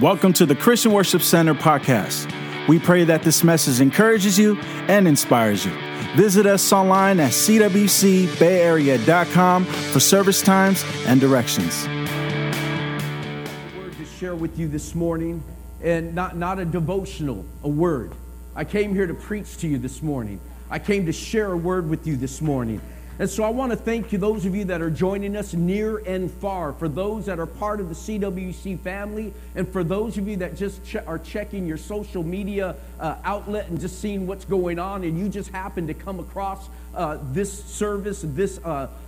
Welcome to the Christian Worship Center podcast. We pray that this message encourages you and inspires you. Visit us online at cwcbayarea.com for service times and directions. Word to share with you this morning, and not a devotional, a word. I came here to preach to you this morning. I came to share a word with you this morning. And so I want to thank you, those of you that are joining us near and far, for those that are part of the CWC family, and for those of you that just are checking your social media outlet and just seeing what's going on, and you just happen to come across this service, this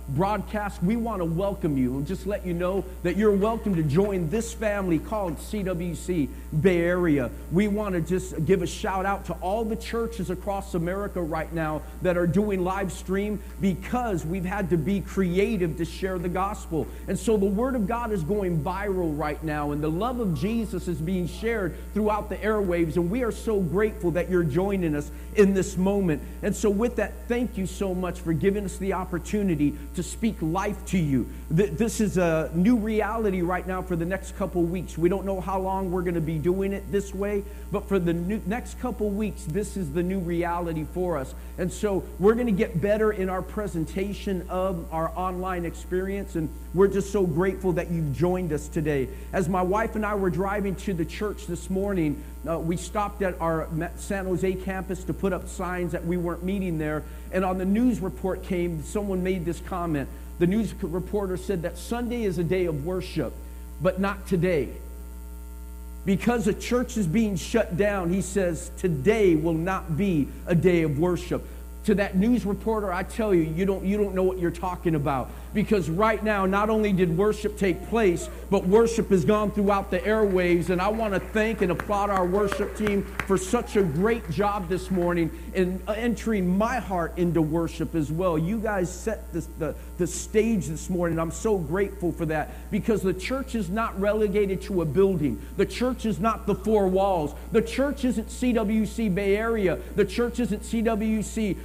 broadcast. We want to welcome you and just let you know that you're welcome to join this family called CWC Bay Area. We want to just give a shout out to all the churches across America right now that are doing live stream, because we've had to be creative to share the gospel. And so the word of God is going viral right now, and the love of Jesus is being shared throughout the airwaves, and we are so grateful that you're joining us in this moment. And so with that, thank you so much for giving us the opportunity to speak life to you. This is a new reality right now for the next couple weeks. We don't know how long we're going to be doing it this way, but for the next couple weeks, this is the new reality for us. And so we're going to get better in our presentation of our online experience, and we're just so grateful that you've joined us today. As my wife and I were driving to the church this morning, we stopped at our San Jose campus to put up signs that we weren't meeting there. And on the news report came, someone made this comment. The news reporter said that Sunday is a day of worship, but not today. Because a church is being shut down, he says, today will not be a day of worship. To that news reporter, I tell you, you don't know what you're talking about. Because right now, not only did worship take place, but worship has gone throughout the airwaves. And I want to thank and applaud our worship team for such a great job this morning in entering my heart into worship as well. You guys set the stage this morning. I'm so grateful for that, because the church is not relegated to a building. The church is not the four walls. The church isn't CWC Bay Area. The church isn't CWC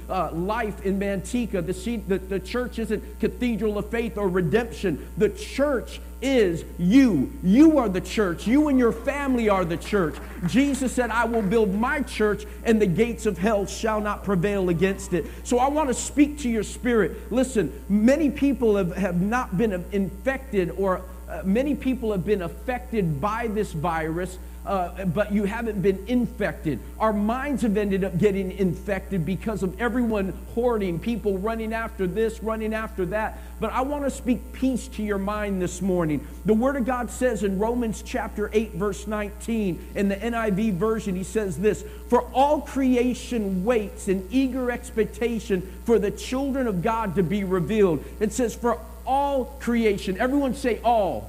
Life in Manteca. The church isn't Cathedral of Faith or Redemption. The church is you. You are the church. You and your family are the church. Jesus said, I will build my church, and the gates of hell shall not prevail against it. So I want to speak to your spirit. Listen, many people have not been infected, or many people have been affected by this virus, but you haven't been infected. Our minds have ended up getting infected because of everyone hoarding, people running after this, running after that. But I want to speak peace to your mind this morning. The Word of God says in Romans chapter 8, verse 19, in the NIV version, he says this, for all creation waits in eager expectation for the children of God to be revealed. It says, for all creation, everyone say all.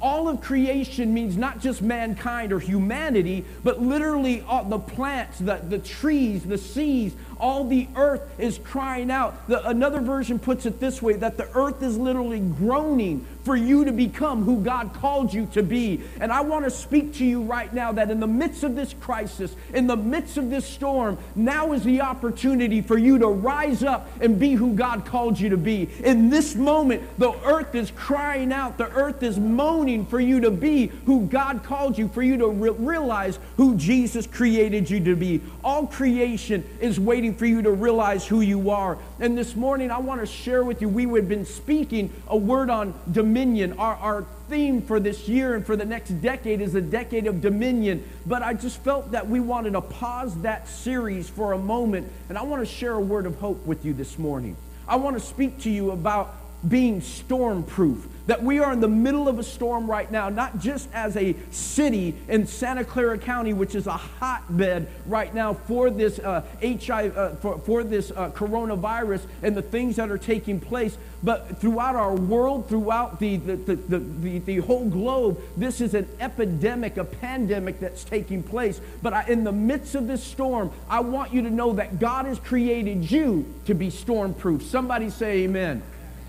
All of creation means not just mankind or humanity, but literally all the plants, the trees, the seas, all the earth is crying out. Another version puts it this way, that the earth is literally groaning for you to become who God called you to be. And I want to speak to you right now that in the midst of this crisis, in the midst of this storm, now is the opportunity for you to rise up and be who God called you to be. In this moment, the earth is crying out, the earth is moaning for you to be who God called you, for you to realize who Jesus created you to be. All creation is waiting for you to realize who you are. And this morning I want to share with you, we have been speaking a word on dominion. Our theme for this year and for the next decade is a decade of dominion. But I just felt that we wanted to pause that series for a moment, and I want to share a word of hope with you this morning. I want to speak to you about being storm-proof, that we are in the middle of a storm right now, not just as a city in Santa Clara County, which is a hotbed right now for this coronavirus and the things that are taking place, but throughout our world, throughout the whole globe. This is an epidemic, a pandemic that's taking place. But in the midst of this storm, I want you to know that God has created you to be storm-proof. Somebody say amen.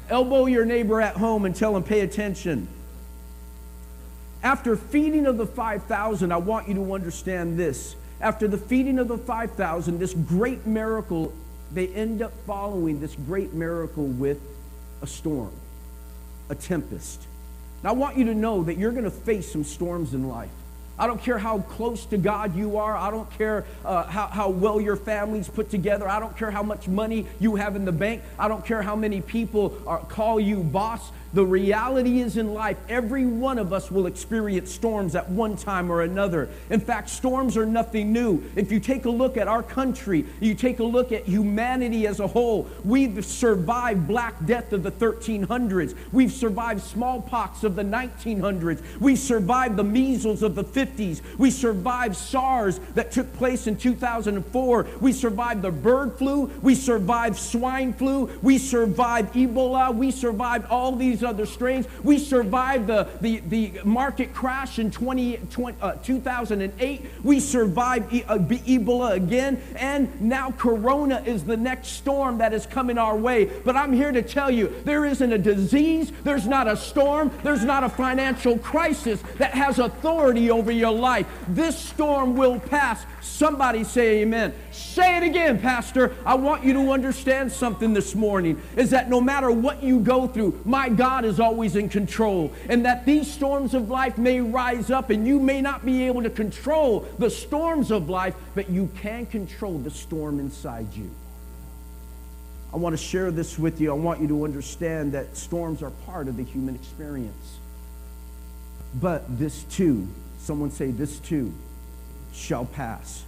Elbow your neighbor at home and tell him, pay attention. After feeding of the 5,000, I want you to understand this. After the feeding of the 5,000, this great miracle, they end up following this great miracle with a storm, a tempest. And I want you to know that you're going to face some storms in life. I don't care how close to God you are. I don't care how well your family's put together. I don't care how much money you have in the bank. I don't care how many people call you boss. The reality is, in life, every one of us will experience storms at one time or another. In fact, storms are nothing new. If you take a look at our country, you take a look at humanity as a whole, we've survived Black Death of the 1300s. We've survived smallpox of the 1900s. We survived the measles of the 50s. We survived SARS that took place in 2004. We survived the bird flu. We survived swine flu. We survived Ebola. We survived all these other strains. We survived the market crash in 2008. We survived Ebola again, and now Corona is the next storm that is coming our way. But I'm here to tell you, there isn't a disease, there's not a storm, there's not a financial crisis that has authority over your life. This storm will pass. Somebody say amen. Say it again, Pastor. I want you to understand something this morning, is that no matter what you go through, my God is always in control, and that these storms of life may rise up, and you may not be able to control the storms of life, but you can control the storm inside you. I want to share this with you. I want you to understand that storms are part of the human experience. But this too, someone say, this too shall pass.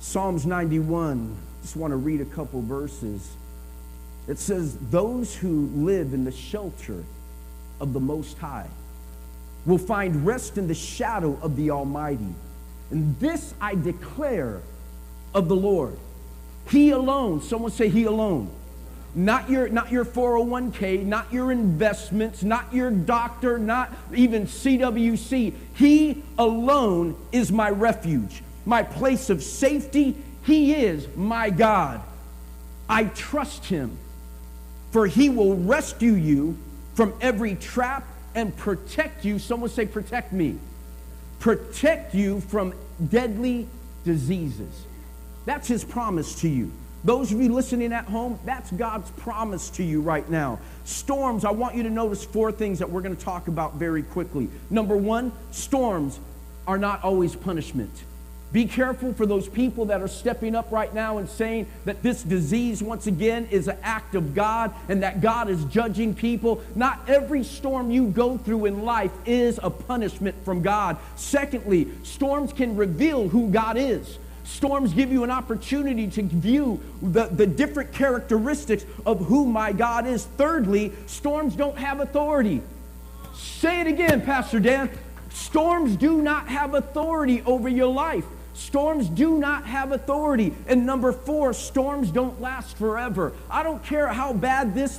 Psalms 91, just want to read a couple verses. It says, those who live in the shelter of the Most High will find rest in the shadow of the Almighty. And this I declare of the Lord. He alone, someone say, he alone. Not your 401k, not your investments, not your doctor, not even CWC. He alone is my refuge, my place of safety. He is my God. I trust him, for he will rescue you from every trap and protect you. Someone say, protect me. Protect you from deadly diseases. That's his promise to you. Those of you listening at home, that's God's promise to you right now. Storms, I want you to notice four things that we're going to talk about very quickly. Number one, storms are not always punishment. Be careful for those people that are stepping up right now and saying that this disease, once again, is an act of God and that God is judging people. Not every storm you go through in life is a punishment from God. Secondly, storms can reveal who God is. Storms give you an opportunity to view the different characteristics of who my God is. Thirdly, storms don't have authority. Say it again, Pastor Dan. Storms do not have authority over your life. Storms do not have authority. And number four, storms don't last forever. I don't care how bad this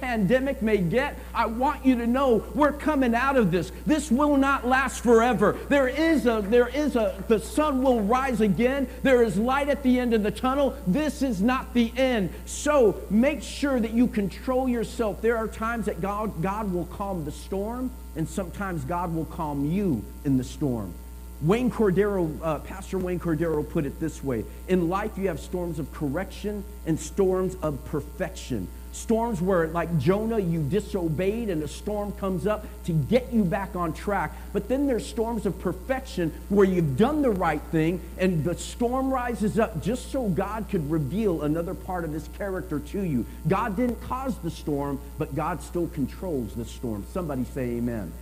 pandemic may get. I want you to know we're coming out of this. This will not last forever. The sun will rise again. There is light at the end of the tunnel. This is not the end. So make sure that you control yourself. There are times that God will calm the storm, and sometimes God will calm you in the storm. Pastor Wayne Cordero put it this way. In life, you have storms of correction and storms of perfection. Storms where, like Jonah, you disobeyed and a storm comes up to get you back on track. But then there's storms of perfection where you've done the right thing and the storm rises up just so God could reveal another part of his character to you. God didn't cause the storm, but God still controls the storm. Somebody say amen.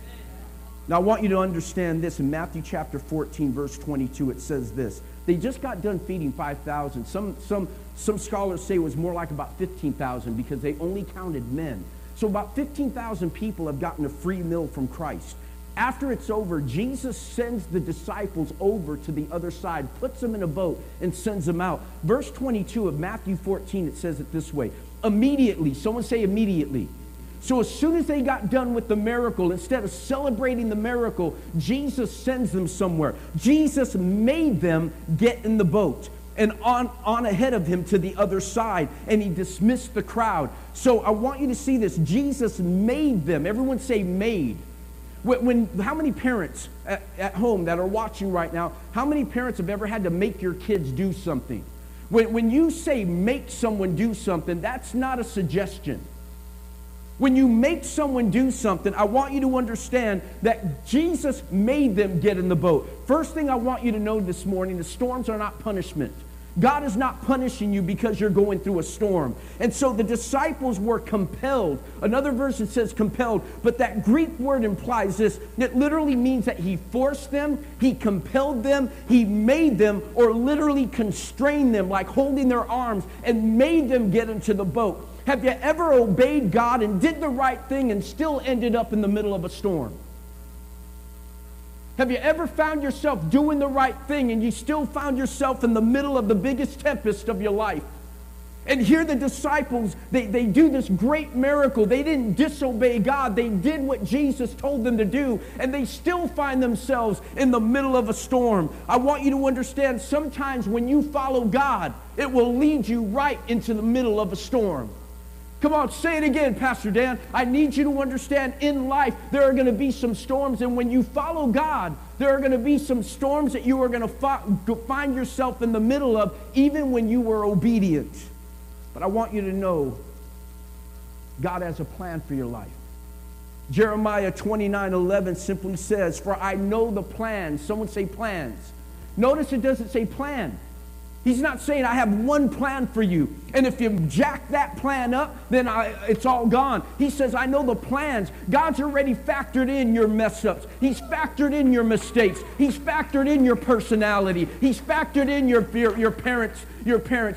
Now, I want you to understand this. In Matthew chapter 14, verse 22, it says this. They just got done feeding 5,000. Some scholars say it was more like about 15,000 because they only counted men. So about 15,000 people have gotten a free meal from Christ. After it's over, Jesus sends the disciples over to the other side, puts them in a boat, and sends them out. Verse 22 of Matthew 14, it says it this way. Immediately, someone say immediately. So as soon as they got done with the miracle, instead of celebrating the miracle, Jesus sends them somewhere. Jesus made them get in the boat and on ahead of him to the other side, and he dismissed the crowd. So I want you to see this. Jesus made them. Everyone say made. How many parents at home that are watching right now, how many parents have ever had to make your kids do something? When you say make someone do something, that's not a suggestion. When you make someone do something, I want you to understand that Jesus made them get in the boat. First thing I want you to know this morning, the storms are not punishment. God is not punishing you because you're going through a storm. And so the disciples were compelled. Another version says compelled, but that Greek word implies this. It literally means that he forced them, he compelled them, he made them, or literally constrained them, like holding their arms, and made them get into the boat. Have you ever obeyed God and did the right thing and still ended up in the middle of a storm? Have you ever found yourself doing the right thing and you still found yourself in the middle of the biggest tempest of your life? And here the disciples, they do this great miracle. They didn't disobey God. They did what Jesus told them to do, and they still find themselves in the middle of a storm. I want you to understand, sometimes when you follow God, it will lead you right into the middle of a storm. Come on, say it again, Pastor Dan. I need you to understand, in life, there are going to be some storms, and when you follow God, there are going to be some storms that you are going to find yourself in the middle of, even when you were obedient. But I want you to know, God has a plan for your life. Jeremiah 29:11 simply says, "For I know the plans." Someone say plans. Notice it doesn't say plan. He's not saying, I have one plan for you, and if you jack that plan up, then it's all gone. He says, I know the plans. God's already factored in your mess-ups. He's factored in your mistakes. He's factored in your personality. He's factored in your parents.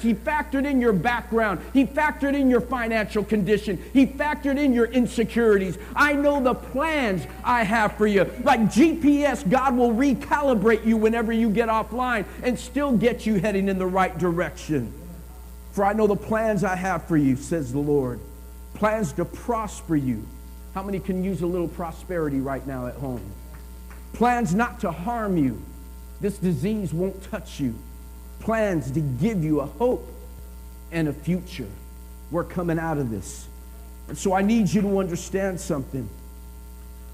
He factored in your background. He factored in your financial condition. He factored in your insecurities. I know the plans I have for you. Like GPS, God will recalibrate you whenever you get offline and still get you heading in the right direction. For I know the plans I have for you, says the Lord. Plans to prosper you. How many can use a little prosperity right now at home? Plans not to harm you. This disease won't touch you. Plans to give you a hope and a future. We're coming out of this. And so I need you to understand something.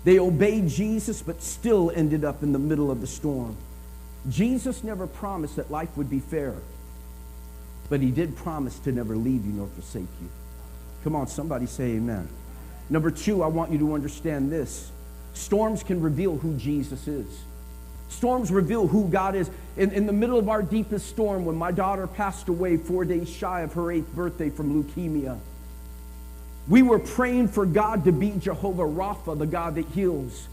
They obeyed Jesus, but still ended up in the middle of the storm. Jesus never promised that life would be fair, but he did promise to never leave you nor forsake you. Come on, somebody say amen. Number two, I want you to understand this. Storms can reveal who Jesus is. Storms reveal who God is. In the middle of our deepest storm, when my daughter passed away 4 days shy of her 8th birthday from leukemia, we were praying for God to be Jehovah Rapha, the God that heals.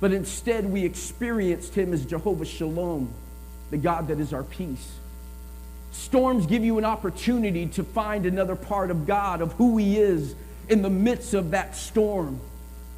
But instead, we experienced him as Jehovah Shalom, the God that is our peace. Storms give you an opportunity to find another part of God, of who he is in the midst of that storm.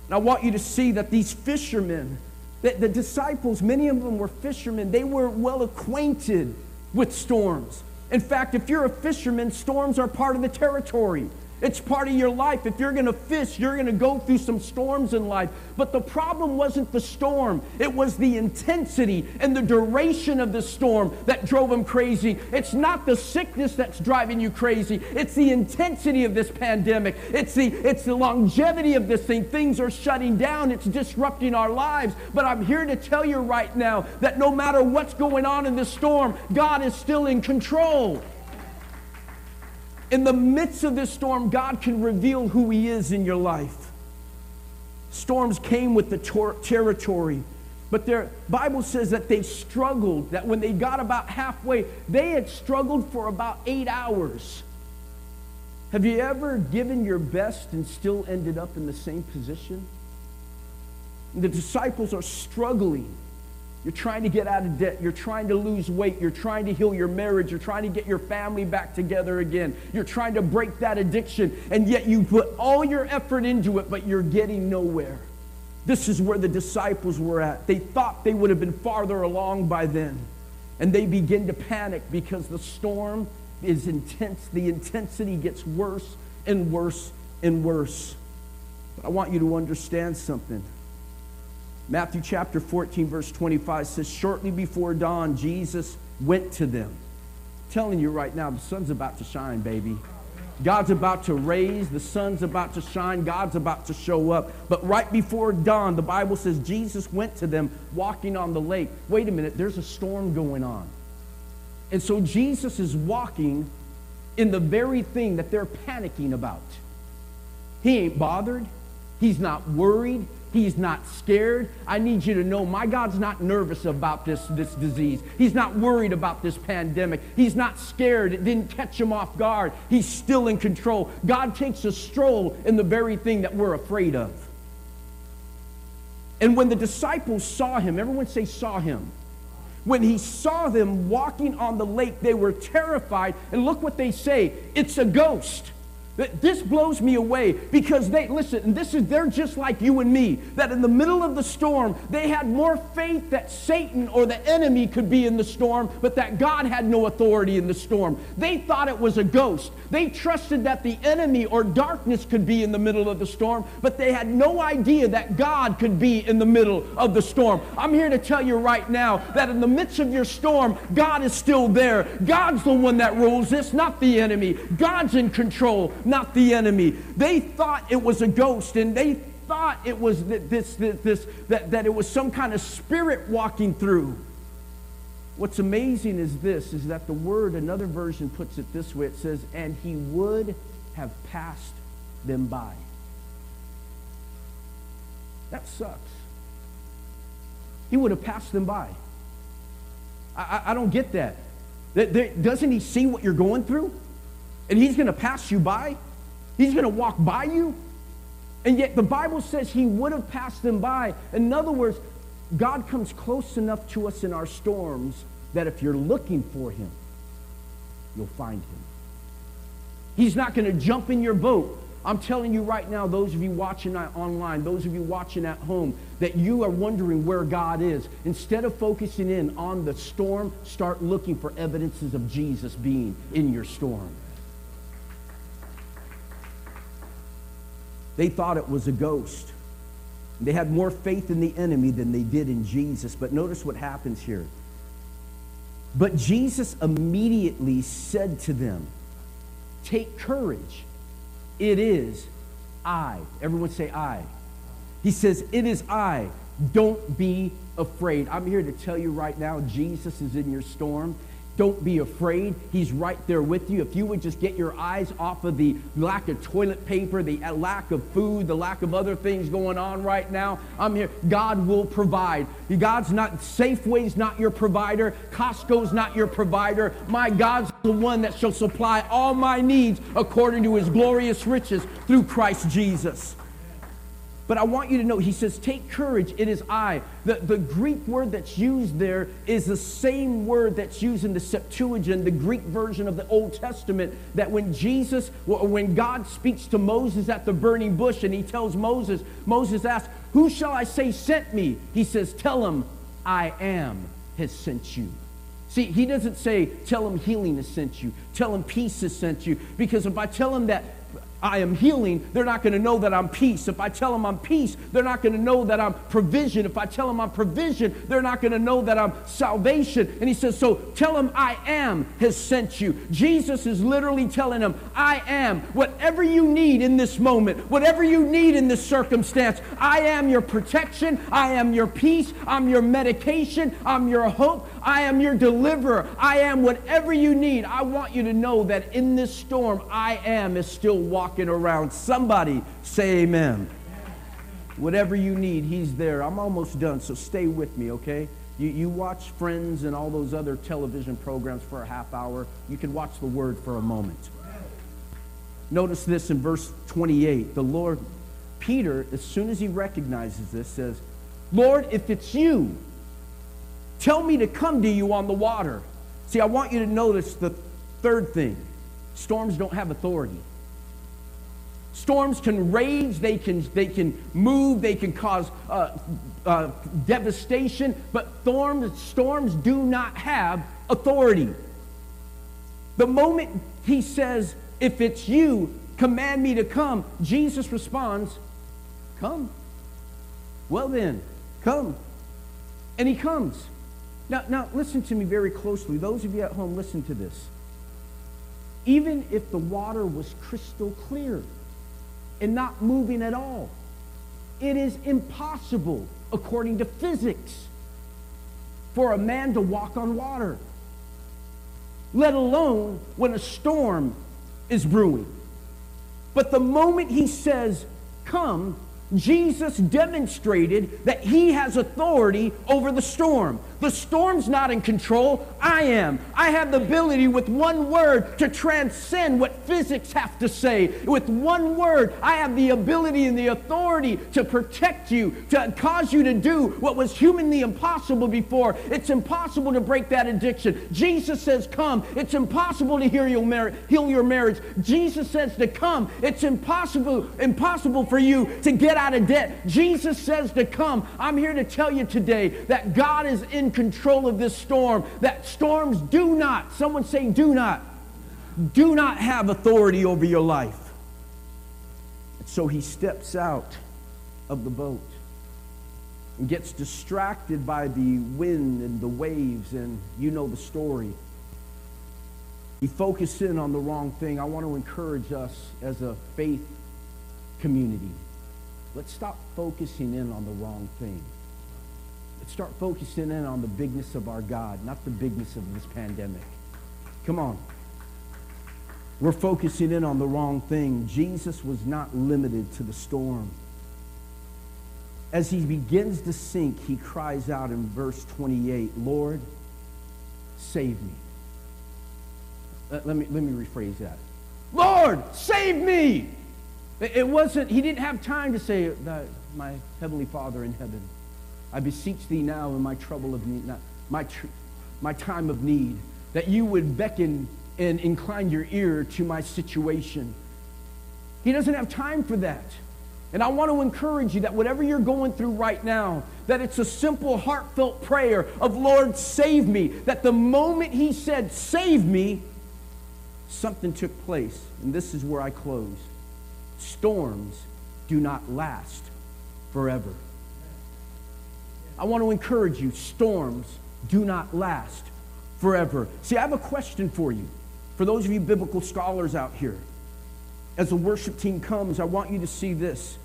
And I want you to see that these fishermen, the disciples, many of them were fishermen. They were well acquainted with storms. In fact, if you're a fisherman, storms are part of the territory. It's part of your life. If you're going to fish, you're going to go through some storms in life. But the problem wasn't the storm. It was the intensity and the duration of the storm that drove them crazy. It's not the sickness that's driving you crazy. It's the intensity of this pandemic. It's the longevity of this thing. Things are shutting down. It's disrupting our lives. But I'm here to tell you right now that no matter what's going on in this storm, God is still in control. In the midst of this storm, God can reveal who he is in your life. Storms came with the territory, but the Bible says that they struggled, that when they got about halfway, they had struggled for about 8 hours. Have you ever given your best and still ended up in the same position? The disciples are struggling. You're trying to get out of debt. You're trying to lose weight. You're trying to heal your marriage. You're trying to get your family back together again. You're trying to break that addiction. And yet you put all your effort into it, but you're getting nowhere. This is where the disciples were at. They thought they would have been farther along by then. And they begin to panic because the storm is intense. The intensity gets worse and worse and worse. But I want you to understand something. Matthew chapter 14, verse 25 says, shortly before dawn, Jesus went to them. I'm telling you right now, the sun's about to shine, baby. God's about to raise. The sun's about to shine. God's about to show up. But right before dawn, the Bible says Jesus went to them walking on the lake. Wait a minute, there's a storm going on. And so Jesus is walking in the very thing that they're panicking about. He ain't bothered. He's not worried. He's not scared. I need you to know my God's not nervous about this disease. He's not worried about this pandemic. He's not scared. It didn't catch him off guard. He's still in control. God takes a stroll in the very thing that we're afraid of. And when the disciples saw him, everyone say saw him. When he saw them walking on the lake, they were terrified. And look what they say. It's a ghost. This blows me away because they, listen, they're just like you and me, that in the middle of the storm, they had more faith that Satan or the enemy could be in the storm, but that God had no authority in the storm. They thought it was a ghost. They trusted that the enemy or darkness could be in the middle of the storm, but they had no idea that God could be in the middle of the storm. I'm here to tell you right now that in the midst of your storm, God is still there. God's the one that rules this, not the enemy. God's in control, not the enemy. They thought it was a ghost, and they thought it was that it was some kind of spirit walking through. What's amazing is this, is that the word, another version puts it this way. It says, and he would have passed them by. That sucks. He would have passed them by. I don't get that. Doesn't he see what you're going through? And he's going to pass you by? He's going to walk by you? And yet the Bible says he would have passed them by. In other words, God comes close enough to us in our storms that if you're looking for him, you'll find him. He's not going to jump in your boat. I'm telling you right now, those of you watching online, those of you watching at home, that you are wondering where God is. Instead of focusing in on the storm, start looking for evidences of Jesus being in your storm. They thought it was a ghost. They had more faith in the enemy than they did in Jesus. But notice what happens here. But Jesus immediately said to them, take courage. It is I. Everyone say I. He says, it is I. Don't be afraid. I'm here to tell you right now, Jesus is in your storm. Don't be afraid. He's right there with you. If you would just get your eyes off of the lack of toilet paper, the lack of food, the lack of other things going on right now, I'm here. God will provide. God's not, Safeway's not your provider. Costco's not your provider. My God's the one that shall supply all my needs according to his glorious riches through Christ Jesus. But I want you to know, he says, take courage, it is I. The Greek word that's used there is the same word that's used in the Septuagint, the Greek version of the Old Testament, that when God speaks to Moses at the burning bush and he tells Moses, Moses asks, who shall I say sent me? He says, tell him, I am has sent you. See, he doesn't say, tell him healing has sent you, tell him peace has sent you, because if I tell him that I am healing, they're not going to know that I'm peace. If I tell them I'm peace, they're not going to know that I'm provision. If I tell them I'm provision, they're not going to know that I'm salvation. And he says, so tell them I am has sent you. Jesus is literally telling them, I am. Whatever you need in this moment, whatever you need in this circumstance, I am your protection. I am your peace. I'm your medication. I'm your hope. I am your deliverer. I am whatever you need. I want you to know that in this storm, I am is still walking around. Somebody say amen. Whatever you need, he's there. I'm almost done, so stay with me, okay? You watch Friends and all those other television programs for a half hour. You can watch the word for a moment. Notice this in verse 28. The Lord, Peter, as soon as he recognizes this, says, Lord, if it's you, tell me to come to you on the water. See, I want you to notice the third thing. Storms don't have authority. Storms can rage, they can move, they can cause devastation, but storms do not have authority. The moment he says, if it's you, command me to come, Jesus responds, come. Well then, come. And he comes. Now listen to me very closely. Those of you at home, listen to this. Even if the water was crystal clear, and not moving at all, it is impossible, according to physics, for a man to walk on water, let alone when a storm is brewing. But the moment he says, come, Jesus demonstrated that he has authority over the storm. The storm's not in control. I am. I have the ability with one word to transcend what physics have to say. With one word, I have the ability and the authority to protect you, to cause you to do what was humanly impossible before. It's impossible to break that addiction. Jesus says, come. It's impossible to heal your marriage. Jesus says to come. It's impossible for you to get out of debt. Jesus says to come. I'm here to tell you today that God is in control of this storm, that storms do not, someone say do not have authority over your life. And so he steps out of the boat and gets distracted by the wind and the waves, and you know the story. He focuses in on the wrong thing. I want to encourage us as a faith community. Let's stop focusing in on the wrong thing. Let's start focusing in on the bigness of our God, not the bigness of this pandemic. Come on. We're focusing in on the wrong thing. Jesus was not limited to the storm. As he begins to sink, he cries out in verse 28, Lord, save me. Let me rephrase that. Lord, save me! It wasn't, he didn't have time to say, my heavenly Father in heaven, I beseech thee now in my trouble of need, my time of need, that you would beckon and incline your ear to my situation. He doesn't have time for that. And I want to encourage you that whatever you're going through right now, that it's a simple, heartfelt prayer of, Lord, save me. That the moment he said, save me, something took place. And this is where I close. Storms do not last forever. I want to encourage you, storms do not last forever. See, I have a question for you, for those of you biblical scholars out here. As the worship team comes, I want you to see this.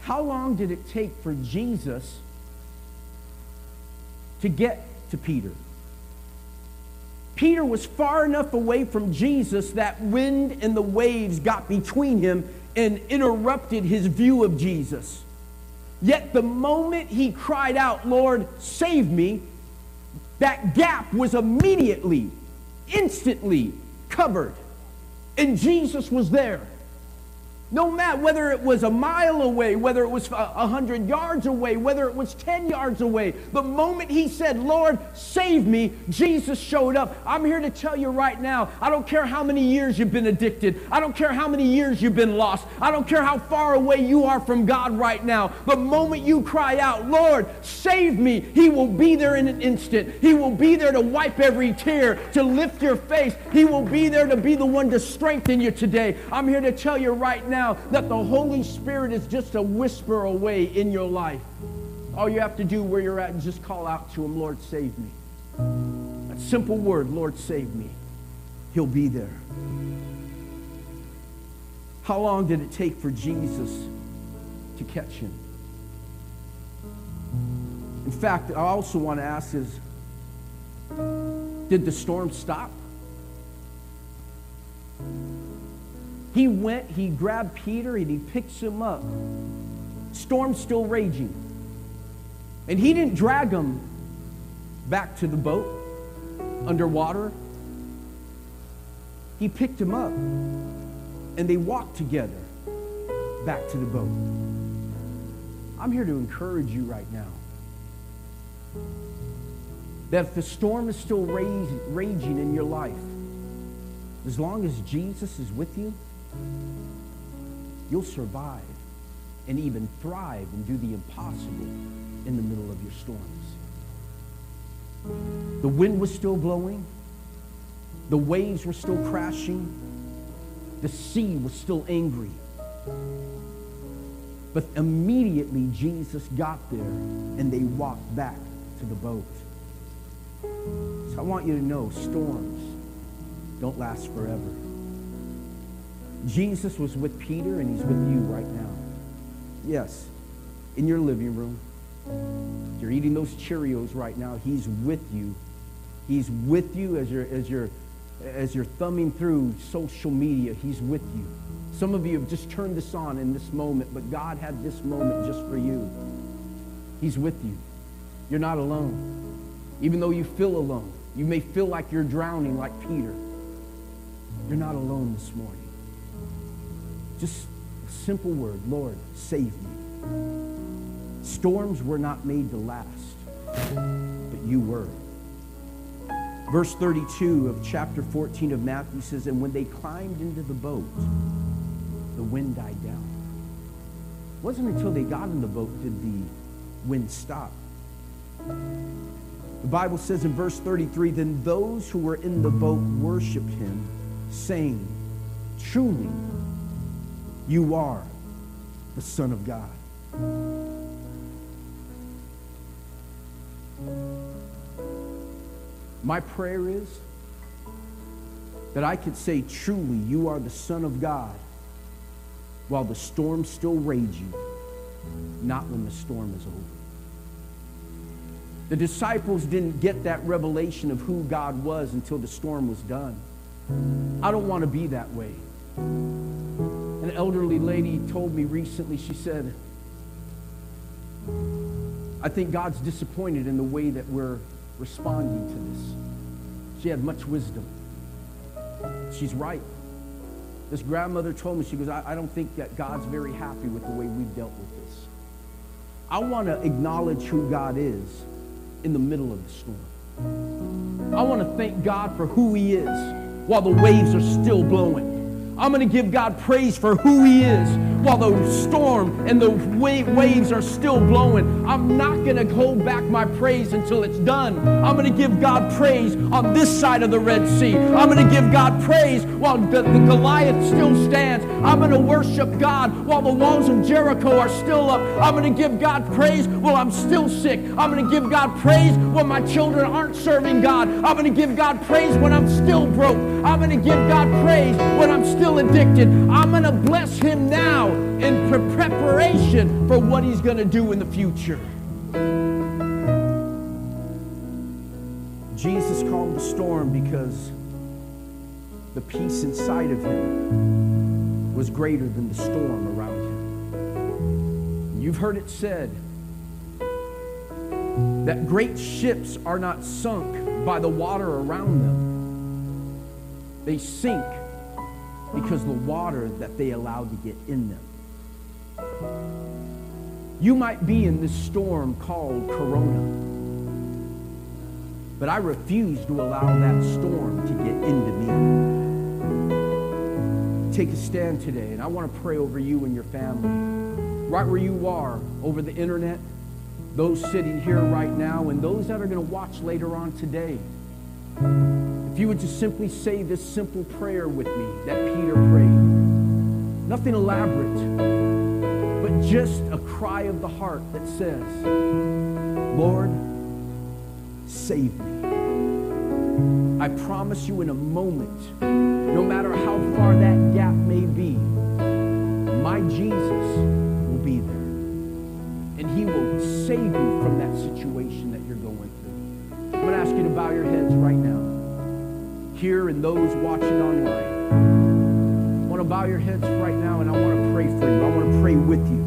How long did it take for Jesus to get to Peter? Peter was far enough away from Jesus that wind and the waves got between him and interrupted his view of Jesus. Yet the moment he cried out, Lord, save me, that gap was immediately, instantly covered. And Jesus was there. No matter whether it was a mile away, whether it was 100 yards away, whether it was 10 yards away, the moment he said, Lord, save me, Jesus showed up. I'm here to tell you right now, I don't care how many years you've been addicted. I don't care how many years you've been lost. I don't care how far away you are from God right now. The moment you cry out, Lord, save me, he will be there in an instant. He will be there to wipe every tear, to lift your face. He will be there to be the one to strengthen you today. I'm here to tell you right now that the Holy Spirit is just a whisper away in your life. All you have to do where you're at is just call out to him, Lord, save me. That simple word, Lord, save me. He'll be there. How long did it take for Jesus to catch him? In fact, I also want to ask is, did the storm stop? He went, he grabbed Peter, and he picks him up. Storm's still raging. And he didn't drag him back to the boat, underwater. He picked him up, and they walked together back to the boat. I'm here to encourage you right now that if the storm is still raging in your life, as long as Jesus is with you, you'll survive and even thrive and do the impossible in the middle of your storms. The wind was still blowing. The waves were still crashing. The sea was still angry. But immediately Jesus got there and they walked back to the boat. So I want you to know, storms don't last forever. Jesus was with Peter, and he's with you right now. Yes, in your living room. You're eating those Cheerios right now. He's with you. He's with you as you're thumbing through social media. He's with you. Some of you have just turned this on in this moment, but God had this moment just for you. He's with you. You're not alone. Even though you feel alone, you may feel like you're drowning like Peter. You're not alone this morning. Just a simple word, Lord, save me. Storms were not made to last, but you were. Verse 32 of chapter 14 of Matthew says, and when they climbed into the boat, the wind died down. It wasn't until they got in the boat did the wind stop. The Bible says in verse 33, then those who were in the boat worshiped him, saying, truly, you are the Son of God. My prayer is that I could say, truly, you are the Son of God while the storm's still raging, not when the storm is over. The disciples didn't get that revelation of who God was until the storm was done. I don't want to be that way. An elderly lady told me recently, she said, I think God's disappointed in the way that we're responding to this. She had much wisdom. She's right. This grandmother told me, she goes, I don't think that God's very happy with the way we've dealt with this. I want to acknowledge who God is in the middle of the storm. I want to thank God for who he is while the waves are still blowing. I'm going to give God praise for who he is while the storm and the waves are still blowing. I'm not going to hold back my praise until it's done. I'm going to give God praise on this side of the Red Sea. I'm going to give God praise while the Goliath still stands. I'm going to worship God while the walls of Jericho are still up. I'm going to give God praise while I'm still sick. I'm going to give God praise when my children aren't serving God. I'm going to give God praise when I'm still broke. I'm going to give God praise when I'm still addicted. I'm going to bless him now in preparation for what he's going to do in the future. Jesus calmed the storm because the peace inside of him was greater than the storm around him. You've heard it said that great ships are not sunk by the water around them. They sink because the water that they allowed to get in them. You might be in this storm called Corona, but I refuse to allow that storm to get into me. Take a stand today, and I want to pray over you and your family. Right where you are, over the internet, those sitting here right now, and those that are going to watch later on today. If you would just simply say this simple prayer with me that Peter prayed. Nothing elaborate, but just a cry of the heart that says, Lord, save me. I promise you in a moment, no matter how far that gap may be, my Jesus will be there. And he will save you from that situation that you're going through. I'm going to ask you to bow your heads right now. Here and those watching online. I want to bow your heads right now and I want to pray for you. I want to pray with you.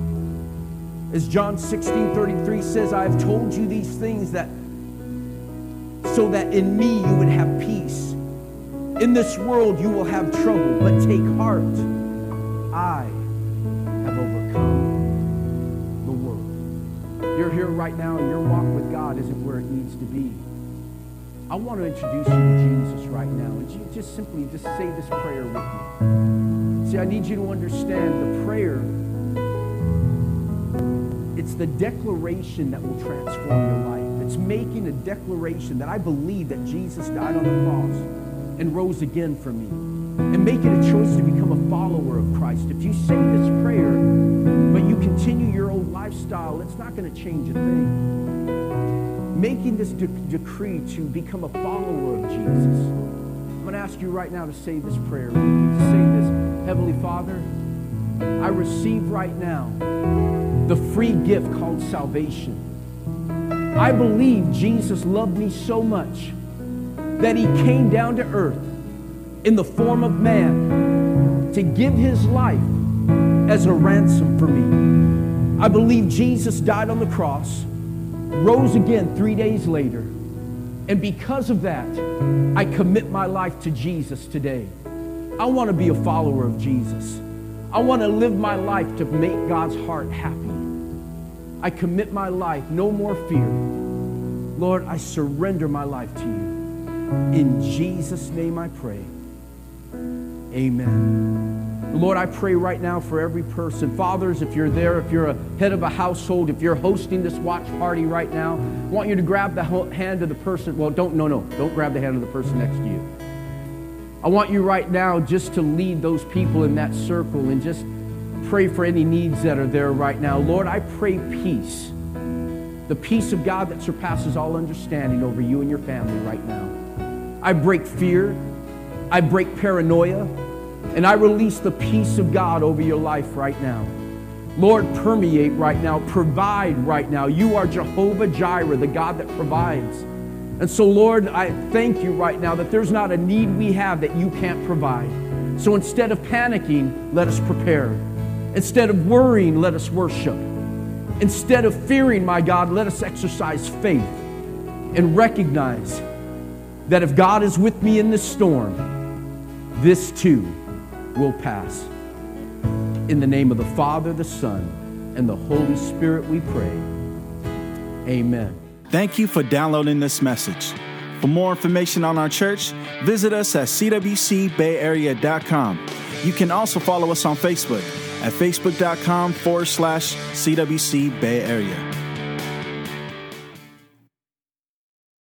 As John 16:33 says, I have told you these things that so that in me you would have peace. In this world you will have trouble, but take heart. I have overcome the world. You're here right now and your walk with God isn't where it needs to be. I want to introduce you to Jesus right now. And you just simply just say this prayer with me. See, I need you to understand the prayer, it's the declaration that will transform your life. It's making a declaration that I believe that Jesus died on the cross and rose again for me. And making a choice to become a follower of Christ. If you say this prayer, but you continue your old lifestyle, it's not going to change a thing. Making this decree to become a follower of Jesus. I'm going to ask you right now to say this prayer. To say this, Heavenly Father, I receive right now the free gift called salvation. I believe Jesus loved me so much that he came down to earth in the form of man to give his life as a ransom for me. I believe Jesus died on the cross, rose again 3 days later, and because of that, I commit my life to Jesus today. I want to be a follower of Jesus. I want to live my life to make God's heart happy. I commit my life, no more fear. Lord, I surrender my life to you. In Jesus' name I pray. Amen. Lord, I pray right now for every person. Fathers, if you're there, if you're a head of a household, if you're hosting this watch party right now, I want you to grab the hand of the person. Well, don't grab the hand of the person next to you. I want you right now just to lead those people in that circle and just pray for any needs that are there right now. Lord, I pray peace, the peace of God that surpasses all understanding over you and your family right now. I break fear, I break paranoia, and I release the peace of God over your life right now. Lord, permeate right now, provide right now. You are Jehovah Jireh, the God that provides. And so, Lord, I thank you right now that there's not a need we have that you can't provide. So instead of panicking, let us prepare. Instead of worrying, let us worship. Instead of fearing, my God, let us exercise faith and recognize that if God is with me in this storm, this too will pass. In the name of the Father, the Son, and the Holy Spirit we pray. Amen. Thank you for downloading this message. For more information on our church, visit us at cwcbayarea.com. You can also follow us on Facebook at facebook.com/CWC Bay Area.